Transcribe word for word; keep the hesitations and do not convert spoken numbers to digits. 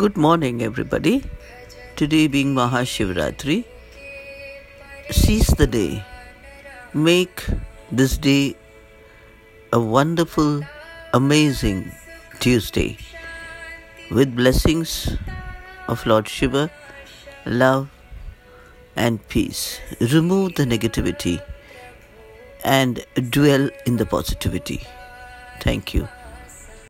Good morning, everybody. Today being Mahashivaratri, seize the day. Make this day a wonderful, amazing Tuesday with blessings of Lord Shiva, love and peace. Remove the negativity and dwell in the positivity. Thank you.